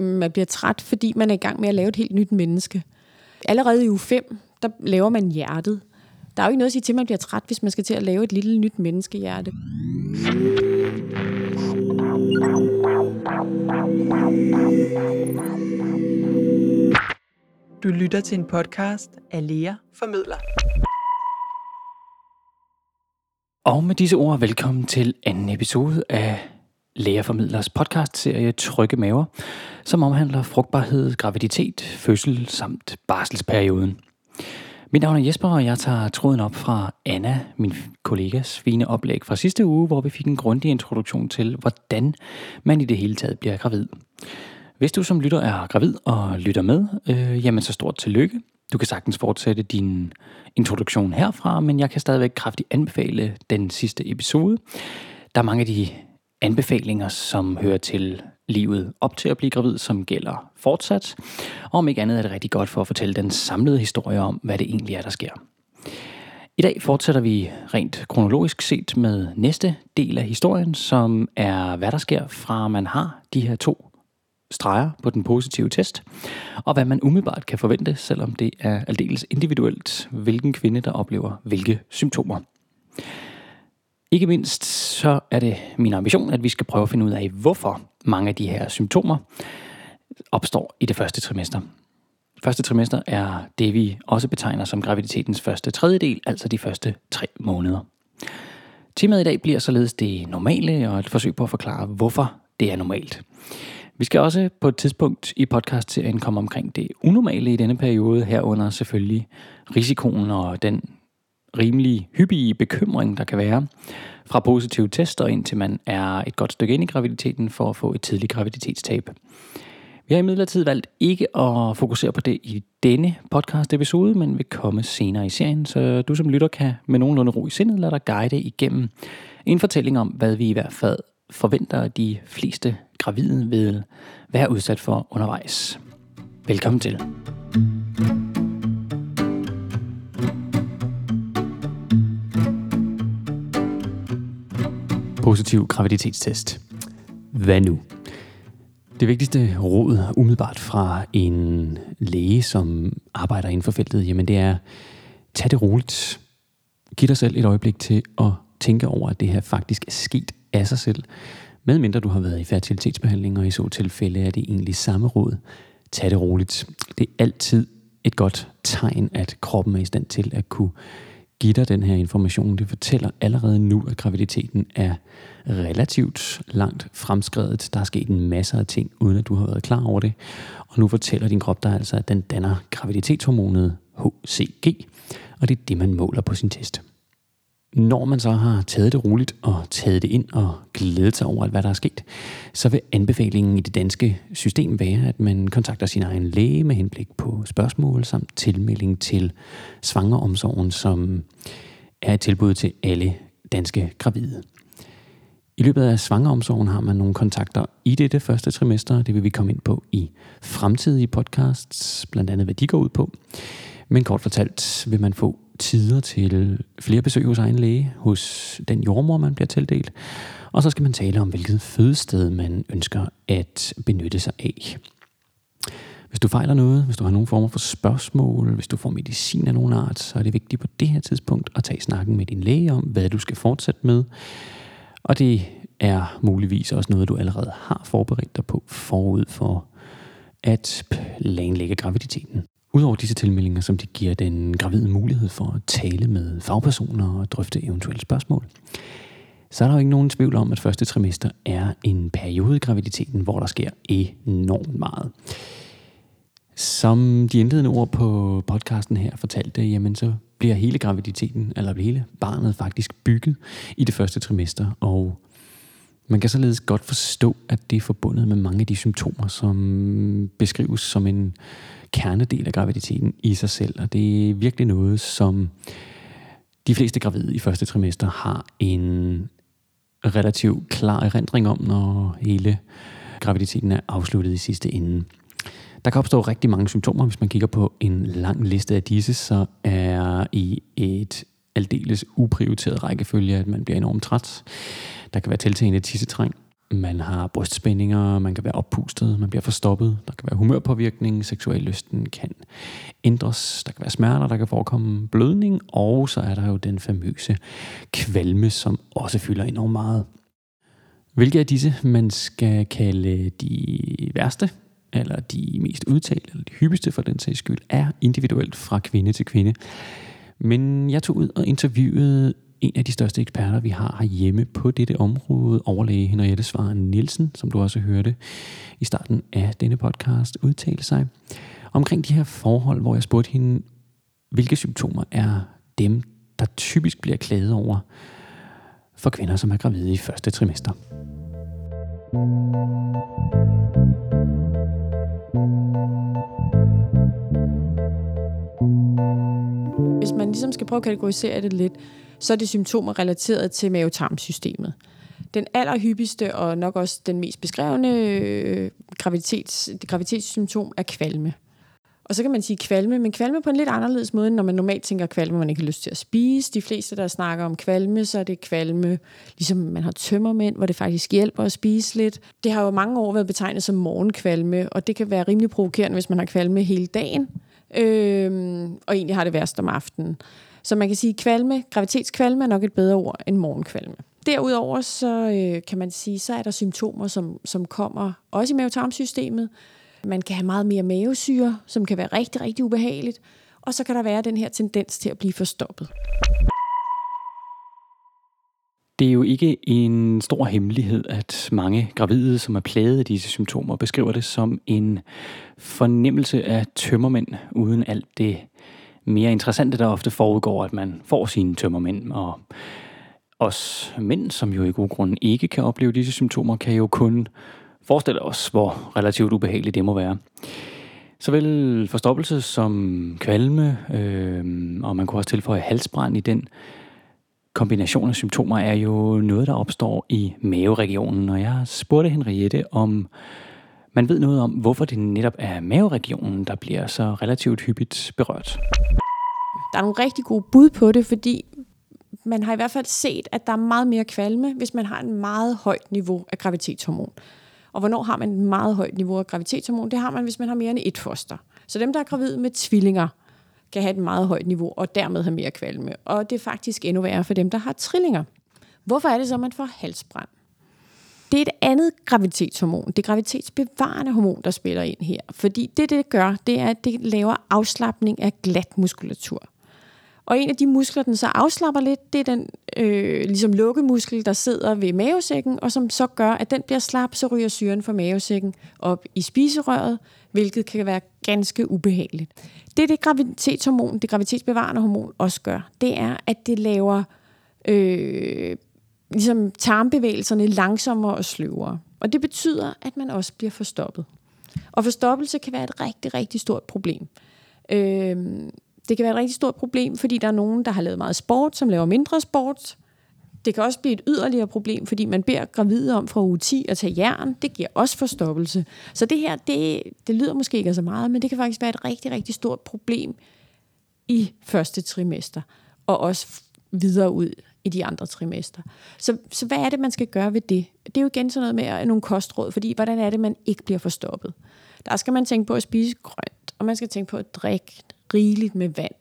man bliver træt, fordi man er i gang med at lave et helt nyt menneske. Allerede i uge 5, der laver man hjertet. Der er jo ikke noget at sige til, at man bliver træt, hvis man skal til at lave et lille nyt menneskehjerte. Du lytter til en podcast af Lea Formidler. Og med disse ord, velkommen til anden episode af Lægerformidlers podcastserie Trykke Maver, som omhandler frugtbarhed, graviditet, fødsel samt barselsperioden. Mit navn er Jesper, og jeg tager tråden op fra Anna, min kollegas fine oplæg fra sidste uge, hvor vi fik en grundig introduktion til, hvordan man i det hele taget bliver gravid. Hvis du som lytter er gravid og lytter med, jamen så stort tillykke. Du kan sagtens fortsætte din introduktion herfra, men jeg kan stadigvæk kraftigt anbefale den sidste episode. Der er mange af de anbefalinger, som hører til livet op til at blive gravid, som gælder fortsat. Og om ikke andet er det rigtig godt for at fortælle den samlede historie om, hvad det egentlig er, der sker. I dag fortsætter vi rent kronologisk set med næste del af historien, som er, hvad der sker fra man har de her 2 streger på den positive test, og hvad man umiddelbart kan forvente, selvom det er aldeles individuelt, hvilken kvinde, der oplever hvilke symptomer. Ikke mindst så er det min ambition, at vi skal prøve at finde ud af, hvorfor mange af de her symptomer opstår i det første trimester. Første trimester er det, vi også betegner som graviditetens første tredjedel, altså de første 3 måneder. Temaet i dag bliver således det normale, og et forsøg på at forklare, hvorfor det er normalt. Vi skal også på et tidspunkt i podcastserien komme omkring det unormale i denne periode, herunder selvfølgelig risikoen og den rimelig hyppige bekymring, der kan være fra positive tester, indtil man er et godt stykke ind i graviditeten for at få et tidligt graviditetstab. Vi har imidlertid valgt ikke at fokusere på det i denne podcast-episode, men vil komme senere i serien, så du som lytter kan med nogenlunde ro i sindet lade dig guide igennem en fortælling om, hvad vi i hvert fald forventer, at de fleste gravide vil være udsat for undervejs. Velkommen til. Positiv graviditetstest. Hvad nu? Det vigtigste råd umiddelbart fra en læge, som arbejder inden for feltet, jamen det er, tag det roligt. Giv dig selv et øjeblik til at tænke over, at det her faktisk er sket af sig selv. Medmindre du har været i fertilitetsbehandling, og i så tilfælde er det egentlig samme råd. Tag det roligt. Det er altid et godt tegn, at kroppen er i stand til at kunne give dig den her information. Det fortæller allerede nu, at graviditeten er relativt langt fremskredet. Der er sket en masse af ting, uden at du har været klar over det. Og nu fortæller din krop dig altså, at den danner graviditetshormonet HCG, og det er det, man måler på sin test. Når man så har taget det roligt og taget det ind og glædet sig over, hvad der er sket, så vil anbefalingen i det danske system være, at man kontakter sin egen læge med henblik på spørgsmål samt tilmelding til svangeromsorgen, som er et tilbud til alle danske gravide. I løbet af svangeromsorgen har man nogle kontakter i det første trimester, det vil vi komme ind på i fremtidige podcasts, blandt andet hvad de går ud på. Men kort fortalt vil man få tider til flere besøg hos egen læge, hos den jordmor, man bliver tildelt. Og så skal man tale om, hvilket fødested man ønsker at benytte sig af. Hvis du fejler noget, hvis du har nogle former for spørgsmål, hvis du får medicin af nogen art, så er det vigtigt på det her tidspunkt at tage snakken med din læge om, hvad du skal fortsætte med. Og det er muligvis også noget, du allerede har forberedt dig på forud for at planlægge graviditeten. Udover disse tilmeldinger, som de giver den gravide mulighed for at tale med fagpersoner og drøfte eventuelle spørgsmål, så er der jo ikke nogen tvivl om, at første trimester er en periode i graviditeten, hvor der sker enormt meget. Som de indledende ord på podcasten her fortalte, jamen så bliver hele graviditeten, eller hele barnet faktisk bygget i det første trimester, og man kan således godt forstå, at det er forbundet med mange af de symptomer, som beskrives som en kernedel af graviditeten i sig selv. Og det er virkelig noget, som de fleste gravide i første trimester har en relativt klar erindring om, når hele graviditeten er afsluttet i sidste ende. Der kan opstå rigtig mange symptomer. Hvis man kigger på en lang liste af disse, så er i et aldeles uprioriteret rækkefølge, at man bliver enormt træt. Der kan være tiltagende tissetræng. Man har brystspændinger, man kan være oppustet, man bliver forstoppet, der kan være humørpåvirkning, seksuallysten kan ændres, der kan være smerter, der kan forekomme blødning, og så er der jo den famøse kvalme, som også fylder enormt meget. Hvilke af disse man skal kalde de værste, eller de mest udtalte, eller de hyppigste for den sags skyld, er individuelt fra kvinde til kvinde. Men jeg tog ud og interviewede en af de største eksperter, vi har herhjemme på dette område, overlæge Henriette Svarre Nielsen, som du også hørte i starten af denne podcast, udtale sig omkring de her forhold, hvor jeg spurgte hende, hvilke symptomer er dem, der typisk bliver klaget over for kvinder, som er gravide i første trimester. Hvis man ligesom skal prøve at kategorisere det lidt, så er det symptomer relateret til mavetarmsystemet. Den allerhyppigste og nok også den mest beskrevne graviditetssymptom er kvalme. Og så kan man sige kvalme, men kvalme på en lidt anderledes måde, end når man normalt tænker kvalme, man ikke har lyst til at spise. De fleste, der snakker om kvalme, så er det kvalme, ligesom man har tømmermænd, hvor det faktisk hjælper at spise lidt. Det har jo mange år været betegnet som morgenkvalme, og det kan være rimelig provokerende, hvis man har kvalme hele dagen, og egentlig har det værst om aftenen. Så man kan sige, kvalme, graviditetskvalme er nok et bedre ord end morgenkvalme. Derudover så kan man sige, så er der symptomer, som kommer også i mavetarmsystemet. Man kan have meget mere mavesyre, som kan være rigtig, rigtig ubehageligt. Og så kan der være den her tendens til at blive forstoppet. Det er jo ikke en stor hemmelighed, at mange gravide, som er plaget af disse symptomer, beskriver det som en fornemmelse af tømmermænd uden alt det mere interessante, der ofte foregår, at man får sine tømmermænd. Og os mænd, som jo i god grund ikke kan opleve disse symptomer, kan jo kun forestille os, hvor relativt ubehageligt det må være. Såvel forstoppelse som kvalme, og man kunne også tilføje halsbrand i den kombination af symptomer, er jo noget, der opstår i maveregionen. Og jeg spurgte Henriette, om man ved noget om, hvorfor det netop er maveregionen, der bliver så relativt hyppigt berørt. Der er nogle rigtig gode bud på det, fordi man har i hvert fald set, at der er meget mere kvalme, hvis man har en meget højt niveau af graviditetshormon. Og hvornår har man et meget højt niveau af graviditetshormon? Det har man, hvis man har mere end et foster. Så dem, der er gravide med tvillinger, kan have et meget højt niveau og dermed have mere kvalme. Og det er faktisk endnu værre for dem, der har trillinger. Hvorfor er det så, at man får halsbrand? Det er et andet graviditetshormon. Det er graviditetsbevarende hormon, der spiller ind her. Fordi det gør, det er, at det laver afslapning af glat muskulatur. Og en af de muskler, den så afslapper lidt, det er den ligesom lukkemuskel, der sidder ved mavesækken, og som så gør, at den bliver slap, så ryger syren fra mavesækken op i spiserøret, hvilket kan være ganske ubehageligt. Det graviditetshormon, det graviditetsbevarende hormon også gør, det er, at det laver ligesom tarmbevægelserne langsommere og sløvere. Og det betyder, at man også bliver forstoppet. Og forstoppelse kan være et rigtig, rigtig stort problem. Det kan være et rigtig stort problem, fordi der er nogen, der har lavet meget sport, som laver mindre sport. Det kan også blive et yderligere problem, fordi man beder gravide om fra uge 10 at tage jern. Det giver også forstoppelse. Så det her, det lyder måske ikke så meget, men det kan faktisk være et rigtig, rigtig stort problem i første trimester, og også videre ud i de andre trimester. Så hvad er det, man skal gøre ved det? Det er jo igen sådan noget med nogle kostråd, fordi hvordan er det, man ikke bliver forstoppet? Der skal man tænke på at spise grønt, og man skal tænke på at drikke rigeligt med vand,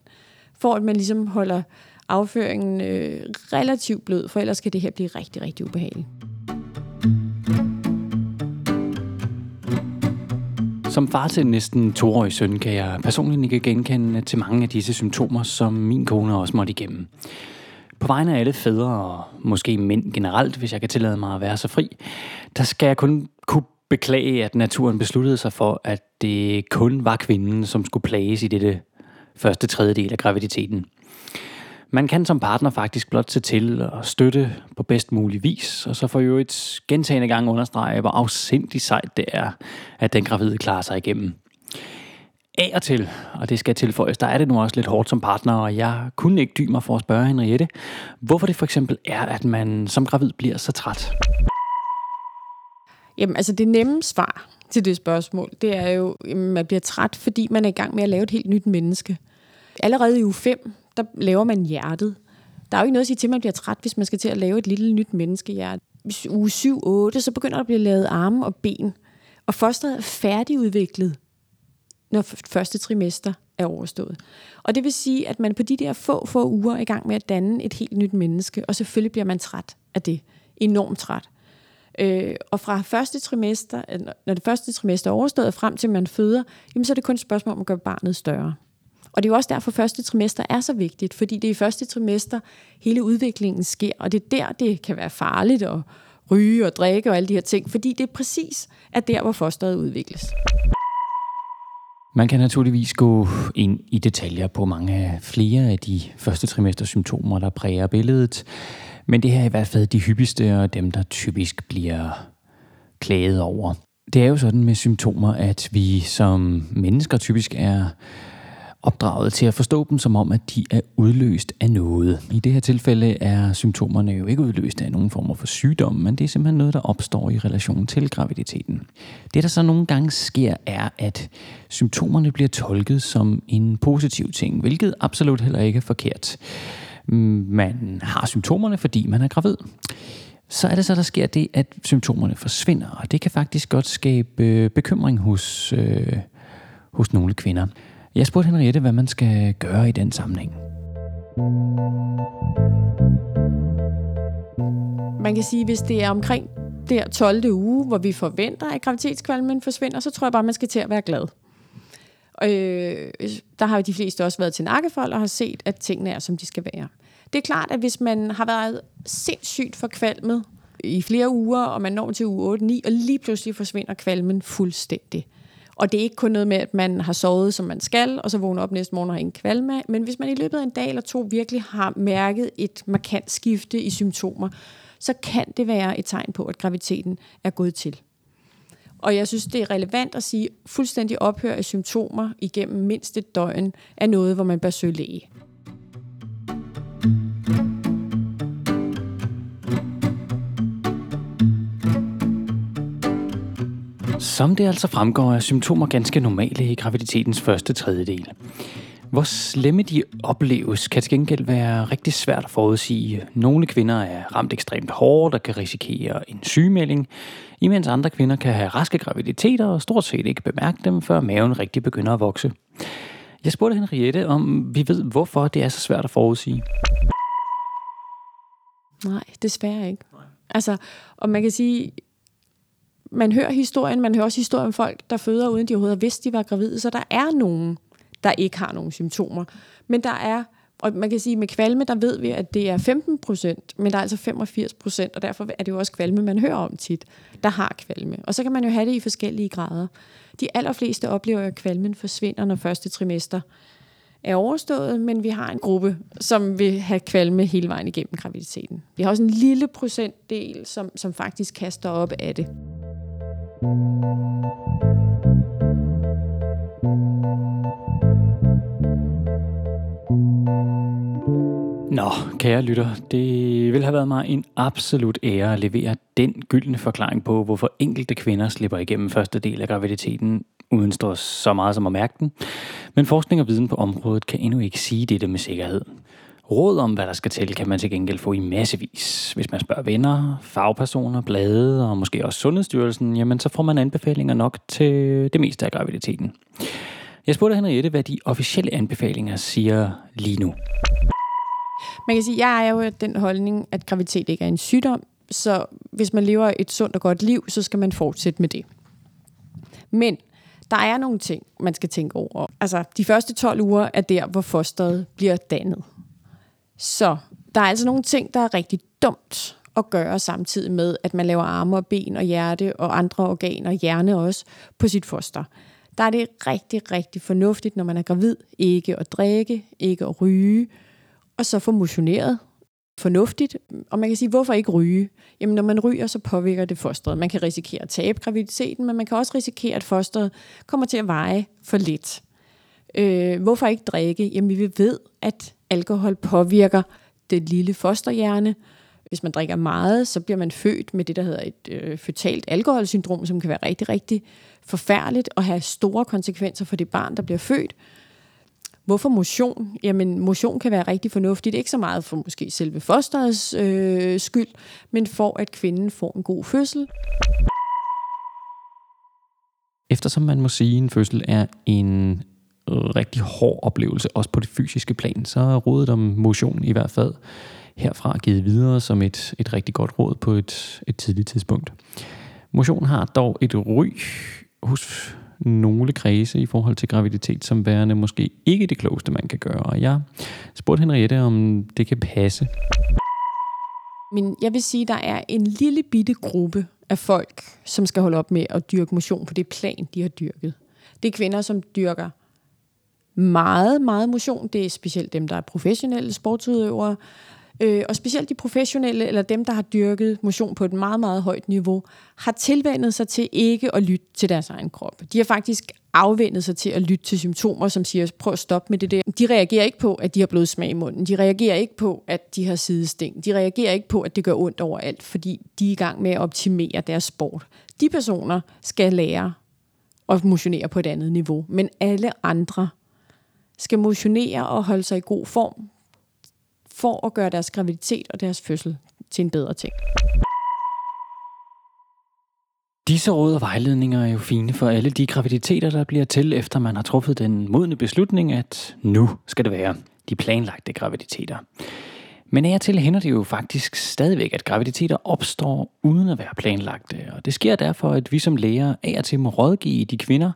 for at man ligesom holder afføringen relativt blød, for ellers kan det her blive rigtig, rigtig ubehageligt. Som far til næsten 2-årig søn kan jeg personligt ikke genkende til mange af disse symptomer, som min kone også måtte igennem. På vegne af alle fædre og måske mænd generelt, hvis jeg kan tillade mig at være så fri, der skal jeg kun kunne beklage, at naturen besluttede sig for, at det kun var kvinden, som skulle plages i dette første tredjedel af graviditeten. Man kan som partner faktisk blot se til og støtte på bedst mulig vis, og så for øvrigt gentagne gange understrege, hvor afsindig sejt det er, at den gravide klarer sig igennem. Af og til, og det skal tilføjes, der er det nu også lidt hårdt som partner, og jeg kunne ikke dy mig for at spørge Henriette, hvorfor det for eksempel er, at man som gravid bliver så træt. Jamen, altså det nemme svar til det spørgsmål, det er jo, at man bliver træt, fordi man er i gang med at lave et helt nyt menneske. Allerede i uge 5, der laver man hjertet. Der er jo ikke noget at sige til, at man bliver træt, hvis man skal til at lave et lille nyt menneskehjerte. uge 7-8, så begynder der at blive lavet arme og ben. Og fosteret er færdigudviklet, når første trimester er overstået. Og det vil sige, at man på de der få uger er i gang med at danne et helt nyt menneske, og selvfølgelig bliver man træt af det. Enormt træt. Og fra første trimester, når det første trimester er overstået, frem til man føder, jamen så er det kun et spørgsmål om at gøre barnet større. Og det er jo også derfor, at første trimester er så vigtigt, fordi det er i første trimester, hele udviklingen sker, og det er der, det kan være farligt at ryge og drikke og alle de her ting, fordi det er præcis at der, hvor fosteret udvikles. Man kan naturligvis gå ind i detaljer på mange flere af de første trimester symptomer, der præger billedet, men det her er i hvert fald de hyppigste og dem, der typisk bliver klaget over. Det er jo sådan med symptomer, at vi som mennesker typisk er opdraget til at forstå dem som om, at de er udløst af noget. I det her tilfælde er symptomerne jo ikke udløst af nogen form for sygdom, men det er simpelthen noget, der opstår i relation til graviditeten. Det, der så nogle gange sker, er, at symptomerne bliver tolket som en positiv ting, hvilket absolut heller ikke er forkert. Man har symptomerne, fordi man er gravid. Så er det så, der sker det, at symptomerne forsvinder, og det kan faktisk godt skabe bekymring hos nogle kvinder. Jeg spurgte Henriette, hvad man skal gøre i den sammenhæng. Man kan sige, hvis det er omkring der 12. uge, hvor vi forventer, at graviditetskvalmen forsvinder, så tror jeg bare, man skal til at være glad. Der har jo de fleste også været til nakkefold og har set, at tingene er, som de skal være. Det er klart, at hvis man har været sindssygt forkvalmet i flere uger, og man når til uge 8-9, og lige pludselig forsvinder kvalmen fuldstændig. Og det er ikke kun noget med, at man har sovet, som man skal, og så vågner op næste morgen og har ingen kvalme. Men hvis man i løbet af en dag eller to virkelig har mærket et markant skifte i symptomer, så kan det være et tegn på, at graviditeten er gået til. Og jeg synes, det er relevant at sige, at fuldstændig ophør af symptomer igennem mindst et døgn er noget, hvor man bør søge læge. Som det altså fremgår, er symptomer ganske normale i graviditetens første tredjedel. Hvor slemme de opleves, kan til gengæld være rigtig svært at forudsige. Nogle kvinder er ramt ekstremt hårdt og kan risikere en sygemelding, imens andre kvinder kan have raske graviditeter og stort set ikke bemærke dem, før maven rigtig begynder at vokse. Jeg spurgte Henriette, om vi ved, hvorfor det er så svært at forudsige. Nej, desværre ikke. Altså, og man kan sige... Man hører historien, man hører også historien om folk, der føder, uden de overhovedet vidste, de var gravide. Så der er nogen, der ikke har nogen symptomer. Men der er, og man kan sige, at med kvalme, der ved vi, at det er 15%, men der er altså 85%, og derfor er det jo også kvalme, man hører om tit, der har kvalme. Og så kan man jo have det i forskellige grader. De allerfleste oplever, at kvalmen forsvinder, når første trimester er overstået, men vi har en gruppe, som vil have kvalme hele vejen igennem graviditeten. Vi har også en lille procentdel, som faktisk kaster op af det. Nå, kære lytter, det vil have været mig en absolut ære at levere den gyldne forklaring på, hvorfor enkelte kvinder slipper igennem første del af graviditeten, uden står så meget som at mærke den. Men forskning og viden på området kan endnu ikke sige dette med sikkerhed. Råd om, hvad der skal til, kan man til gengæld få i massevis. Hvis man spørger venner, fagpersoner, blade og måske også Sundhedsstyrelsen, jamen så får man anbefalinger nok til det meste af graviditeten. Jeg spurgte Henriette, hvad de officielle anbefalinger siger lige nu. Man kan sige, at jeg er jo den holdning, at graviditet ikke er en sygdom, så hvis man lever et sundt og godt liv, så skal man fortsætte med det. Men der er nogle ting, man skal tænke over. Altså, de første 12 uger er der, hvor fosteret bliver dannet. Så der er altså nogle ting, der er rigtig dumt at gøre samtidig med, at man laver arme og ben og hjerte og andre organer, hjerne også, på sit foster. Der er det rigtig, rigtig fornuftigt, når man er gravid, ikke at drikke, ikke at ryge, og så få motioneret fornuftigt. Og man kan sige, hvorfor ikke ryge? Jamen, når man ryger, så påvirker det fosteret. Man kan risikere at tabe graviditeten, men man kan også risikere, at fosteret kommer til at veje for lidt. Hvorfor ikke drikke? Jamen, vi ved, at alkohol påvirker det lille fosterhjerne. Hvis man drikker meget, så bliver man født med det, der hedder et føtalt alkoholsyndrom, som kan være rigtig, rigtig forfærdeligt og have store konsekvenser for det barn, der bliver født. Hvorfor motion? Jamen, motion kan være rigtig fornuftigt. Ikke så meget for måske selve fosterets skyld, men for at kvinden får en god fødsel. Eftersom man må sige, at en fødsel er en rigtig hård oplevelse, også på det fysiske plan, så er rådet om motion i hvert fald herfra givet videre som et rigtig godt råd på et tidligt tidspunkt. Motion har dog et ry hos nogle kredse i forhold til graviditet som værende måske ikke det klogeste, man kan gøre. Og jeg spurgte Henriette, om det kan passe. Men jeg vil sige, at der er en lille bitte gruppe af folk, som skal holde op med at dyrke motion på det plan, de har dyrket. Det er kvinder, som dyrker meget, meget motion. Det er specielt dem, der er professionelle sportsudøvere. Og specielt de professionelle, eller dem, der har dyrket motion på et meget, meget højt niveau, har tilvænnet sig til ikke at lytte til deres egen krop. De har faktisk afvænnet sig til at lytte til symptomer, som siger, prøv at stoppe med det der. De reagerer ikke på, at de har blodsmag i munden. De reagerer ikke på, at de har sidesting. De reagerer ikke på, at det gør ondt overalt, fordi de er i gang med at optimere deres sport. De personer skal lære at motionere på et andet niveau, men alle andre skal motionere og holde sig i god form, for at gøre deres graviditet og deres fødsel til en bedre ting. Disse råd og vejledninger er jo fine for alle de graviditeter, der bliver til, efter man har truffet den modne beslutning, at nu skal det være de planlagte graviditeter. Men af og til hænder det jo faktisk stadigvæk, at graviditeter opstår uden at være planlagte. Og det sker derfor, at vi som læger af og til må rådgive de kvinder,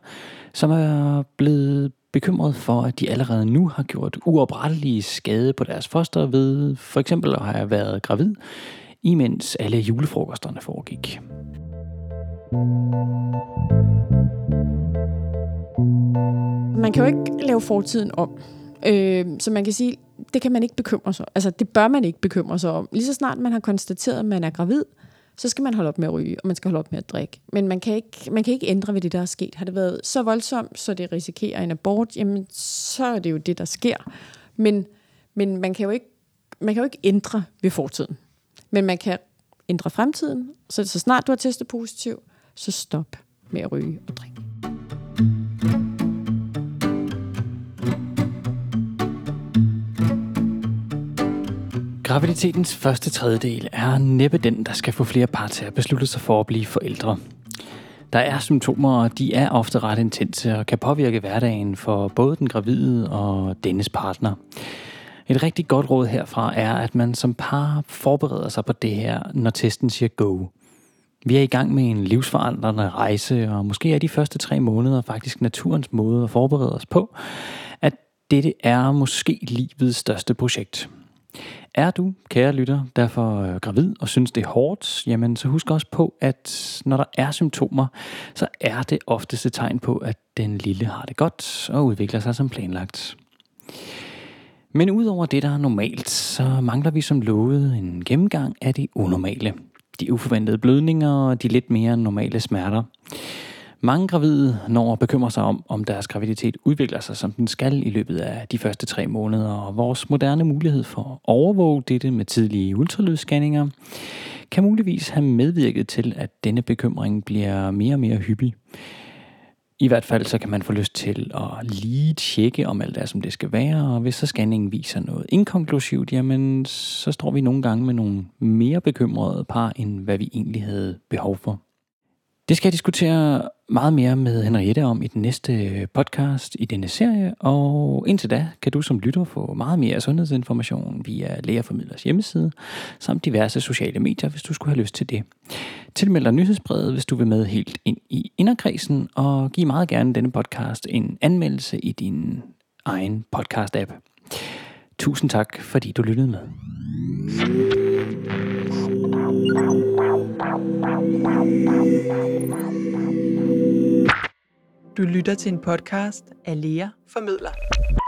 som er blevet bekymret for, at de allerede nu har gjort uoprettelige skade på deres foster ved for eksempel at have været gravid, imens alle julefrokosterne foregik. Man kan jo ikke lave fortiden om. Så man kan sige, det kan man ikke bekymre sig om. Altså, det bør man ikke bekymre sig om. Lige så snart man har konstateret, at man er gravid, så skal man holde op med at ryge, og man skal holde op med at drikke. Men man kan ikke ændre ved det, der er sket. Har det været så voldsomt, så det risikerer en abort, jamen så er det jo det, der sker. Men man kan jo ikke ændre ved fortiden. Men man kan ændre fremtiden, så snart du har testet positiv, så stop med at ryge og drikke. Graviditetens første tredjedel er næppe den, der skal få flere par til at beslutte sig for at blive forældre. Der er symptomer, og de er ofte ret intense og kan påvirke hverdagen for både den gravide og dennes partner. Et rigtig godt råd herfra er, at man som par forbereder sig på det her, når testen siger go. Vi er i gang med en livsforandrende rejse, og måske er de første 3 måneder faktisk naturens måde at forberede os på, at dette er måske livets største projekt. Er du, kære lytter, derfor gravid og synes det er hårdt, jamen så husk også på, at når der er symptomer, så er det oftest et tegn på, at den lille har det godt og udvikler sig som planlagt. Men udover det, der er normalt, så mangler vi som lovet en gennemgang af det unormale. De uforventede blødninger og de lidt mere normale smerter. Mange gravide når at bekymre sig om deres graviditet udvikler sig, som den skal i løbet af de første 3 måneder, og vores moderne mulighed for at overvåge dette med tidlige ultralydsscanninger kan muligvis have medvirket til, at denne bekymring bliver mere og mere hyppig. I hvert fald så kan man få lyst til at lige tjekke, om alt er, som det skal være, og hvis så scanningen viser noget inkonklusivt, jamen så står vi nogle gange med nogle mere bekymrede par, end hvad vi egentlig havde behov for. Det skal jeg diskutere meget mere med Henriette om i den næste podcast i denne serie, og indtil da kan du som lytter få meget mere sundhedsinformation via Lægerformidlers hjemmeside, samt diverse sociale medier, hvis du skulle have lyst til det. Tilmeld dig nyhedsbrevet, hvis du vil med helt ind i inderkredsen, og giv meget gerne denne podcast en anmeldelse i din egen podcast-app. Tusind tak, fordi du lyttede med. Du lytter til en podcast af Lea Formidler.